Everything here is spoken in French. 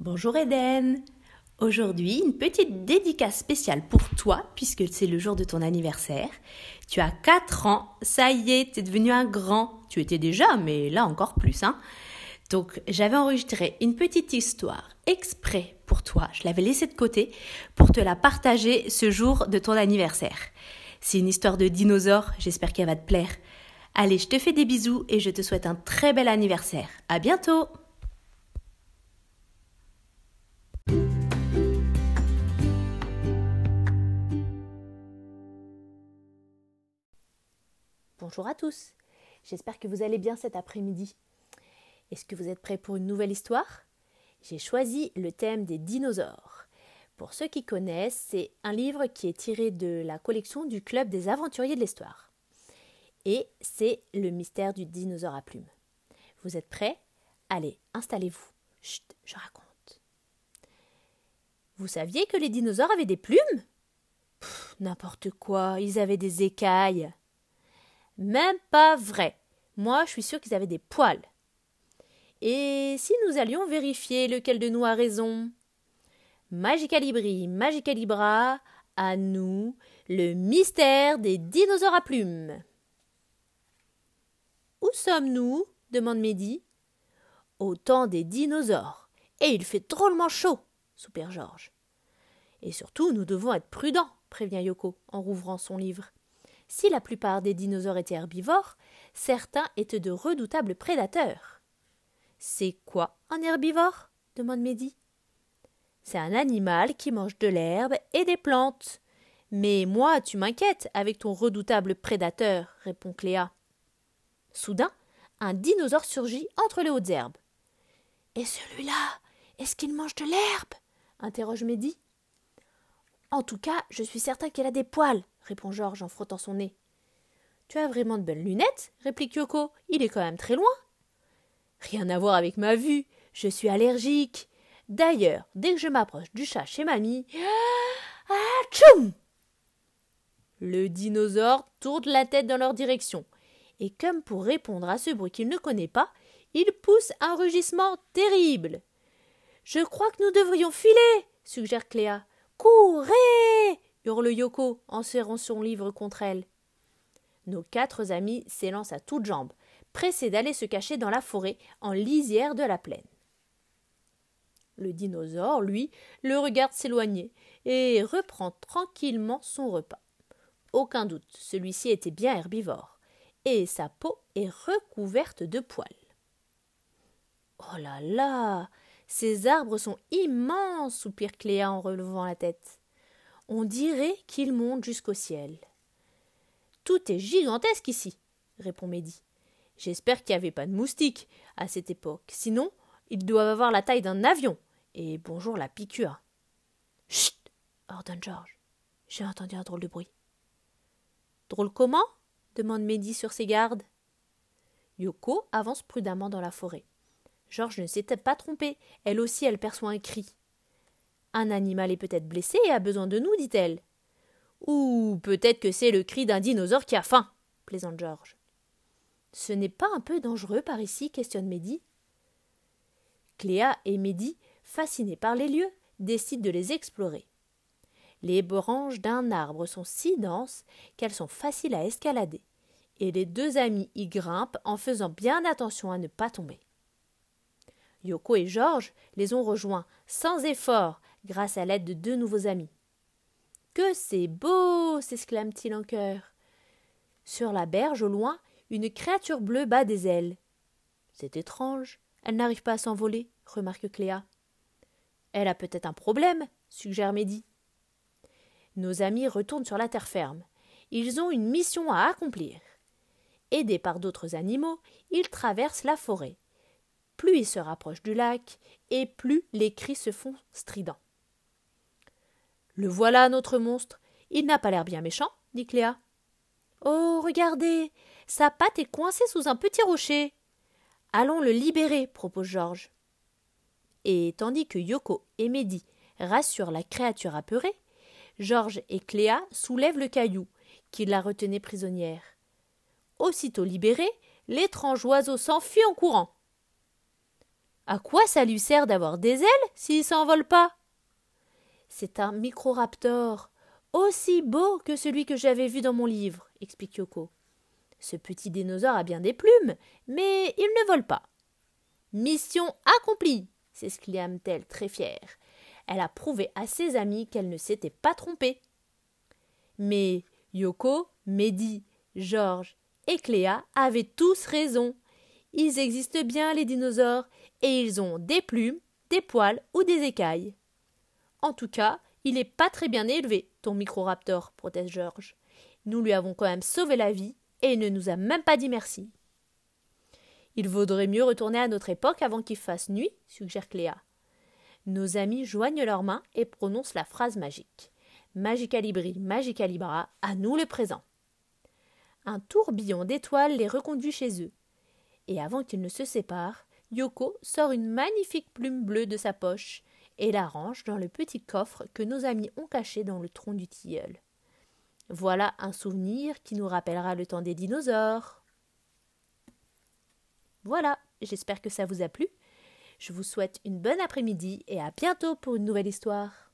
Bonjour Eden! Aujourd'hui, une petite dédicace spéciale pour toi, puisque c'est le jour de ton anniversaire. Tu as 4 ans, ça y est, tu es devenu un grand. Tu étais déjà, mais là encore plus, hein. Donc, j'avais enregistré une petite histoire exprès pour toi. Je l'avais laissée de côté pour te la partager ce jour de ton anniversaire. C'est une histoire de dinosaure, j'espère qu'elle va te plaire. Allez, je te fais des bisous et je te souhaite un très bel anniversaire. À bientôt! Bonjour à tous, j'espère que vous allez bien cet après-midi. Est-ce que vous êtes prêts pour une nouvelle histoire ? J'ai choisi le thème des dinosaures. Pour ceux qui connaissent, c'est un livre qui est tiré de la collection du Club des aventuriers de l'histoire. Et c'est le mystère du dinosaure à plumes. Vous êtes prêts ? Allez, installez-vous. Chut, je raconte. Vous saviez que les dinosaures avaient des plumes ? Pff, n'importe quoi, ils avaient des écailles. Même pas vrai. Moi, je suis sûre qu'ils avaient des poils. Et si nous allions vérifier lequel de nous a raison ? Magicalibri, Magicalibra, à nous, le mystère des dinosaures à plumes. Où sommes-nous ? Demande Mehdi. Au temps des dinosaures. Et il fait drôlement chaud, soupire Georges. Et surtout, nous devons être prudents, prévient Yoko en rouvrant son livre. Si la plupart des dinosaures étaient herbivores, certains étaient de redoutables prédateurs. « C'est quoi un herbivore ?» demande Mehdi. « C'est un animal qui mange de l'herbe et des plantes. Mais moi, tu m'inquiètes avec ton redoutable prédateur, répond Cléa. » Soudain, un dinosaure surgit entre les hautes herbes. « Et celui-là, est-ce qu'il mange de l'herbe ?» interroge Mehdi. « En tout cas, je suis certain qu'elle a des poils, » répond Georges en frottant son nez. « Tu as vraiment de bonnes lunettes, » réplique Yoko. « Il est quand même très loin. »« Rien à voir avec ma vue, je suis allergique. D'ailleurs, dès que je m'approche du chat chez mamie... » Atchoum ! Le dinosaure tourne la tête dans leur direction. Et comme pour répondre à ce bruit qu'il ne connaît pas, il pousse un rugissement terrible. « Je crois que nous devrions filer, » suggère Cléa. « Courez !» hurle Yoko en serrant son livre contre elle. Nos 4 amis s'élancent à toutes jambes, pressés d'aller se cacher dans la forêt en lisière de la plaine. Le dinosaure, lui, le regarde s'éloigner et reprend tranquillement son repas. Aucun doute, celui-ci était bien herbivore et sa peau est recouverte de poils. « Oh là là !» « Ces arbres sont immenses !» soupire Cléa en relevant la tête. « On dirait qu'ils montent jusqu'au ciel. »« Tout est gigantesque ici !» répond Mehdi. « J'espère qu'il n'y avait pas de moustiques à cette époque. Sinon, ils doivent avoir la taille d'un avion. Et bonjour la piqûre !»« Chut !» ordonne Georges. « J'ai entendu un drôle de bruit. »« Drôle comment ?» demande Mehdi sur ses gardes. Yoko avance prudemment dans la forêt. Georges ne s'était pas trompée, elle aussi elle perçoit un cri. « Un animal est peut-être blessé et a besoin de nous, dit-elle. » « Ou peut-être que c'est le cri d'un dinosaure qui a faim, » plaisante Georges. « Ce n'est pas un peu dangereux par ici, » questionne Mehdi. Cléa et Mehdi, fascinés par les lieux, décident de les explorer. Les branches d'un arbre sont si denses qu'elles sont faciles à escalader, et les 2 amis y grimpent en faisant bien attention à ne pas tomber. Yoko et Georges les ont rejoints sans effort grâce à l'aide de 2 nouveaux amis. « Que c'est beau !» s'exclame-t-il en chœur. Sur la berge, au loin, une créature bleue bat des ailes. « C'est étrange, elle n'arrive pas à s'envoler, » remarque Cléa. « Elle a peut-être un problème, » suggère Mehdi. Nos amis retournent sur la terre ferme. Ils ont une mission à accomplir. Aidés par d'autres animaux, ils traversent la forêt. Plus ils se rapprochent du lac, et plus les cris se font stridents. « Le voilà, notre monstre. Il n'a pas l'air bien méchant, » dit Cléa. « Oh, regardez, sa patte est coincée sous un petit rocher. Allons le libérer, » propose Georges. Et tandis que Yoko et Mehdi rassurent la créature apeurée, Georges et Cléa soulèvent le caillou qui la retenait prisonnière. Aussitôt libéré, l'étrange oiseau s'enfuit en courant. À quoi ça lui sert d'avoir des ailes s'il s'envole pas? C'est un micro-raptor, aussi beau que celui que j'avais vu dans mon livre, explique Yoko. Ce petit dinosaure a bien des plumes, mais il ne vole pas. Mission accomplie, s'exclame-t-elle très fière. Elle a prouvé à ses amis qu'elle ne s'était pas trompée. Mais Yoko, Mehdi, Georges et Cléa avaient tous raison. Ils existent bien, les dinosaures, et ils ont des plumes, des poils ou des écailles. En tout cas, il n'est pas très bien élevé, ton micro-raptor, proteste Georges. Nous lui avons quand même sauvé la vie et il ne nous a même pas dit merci. Il vaudrait mieux retourner à notre époque avant qu'il fasse nuit, suggère Cléa. Nos amis joignent leurs mains et prononcent la phrase magique. Magicalibri, Magicalibra, à nous le présent. Un tourbillon d'étoiles les reconduit chez eux. Et avant qu'ils ne se séparent, Yoko sort une magnifique plume bleue de sa poche et la range dans le petit coffre que nos amis ont caché dans le tronc du tilleul. Voilà un souvenir qui nous rappellera le temps des dinosaures. Voilà, j'espère que ça vous a plu. Je vous souhaite une bonne après-midi et à bientôt pour une nouvelle histoire.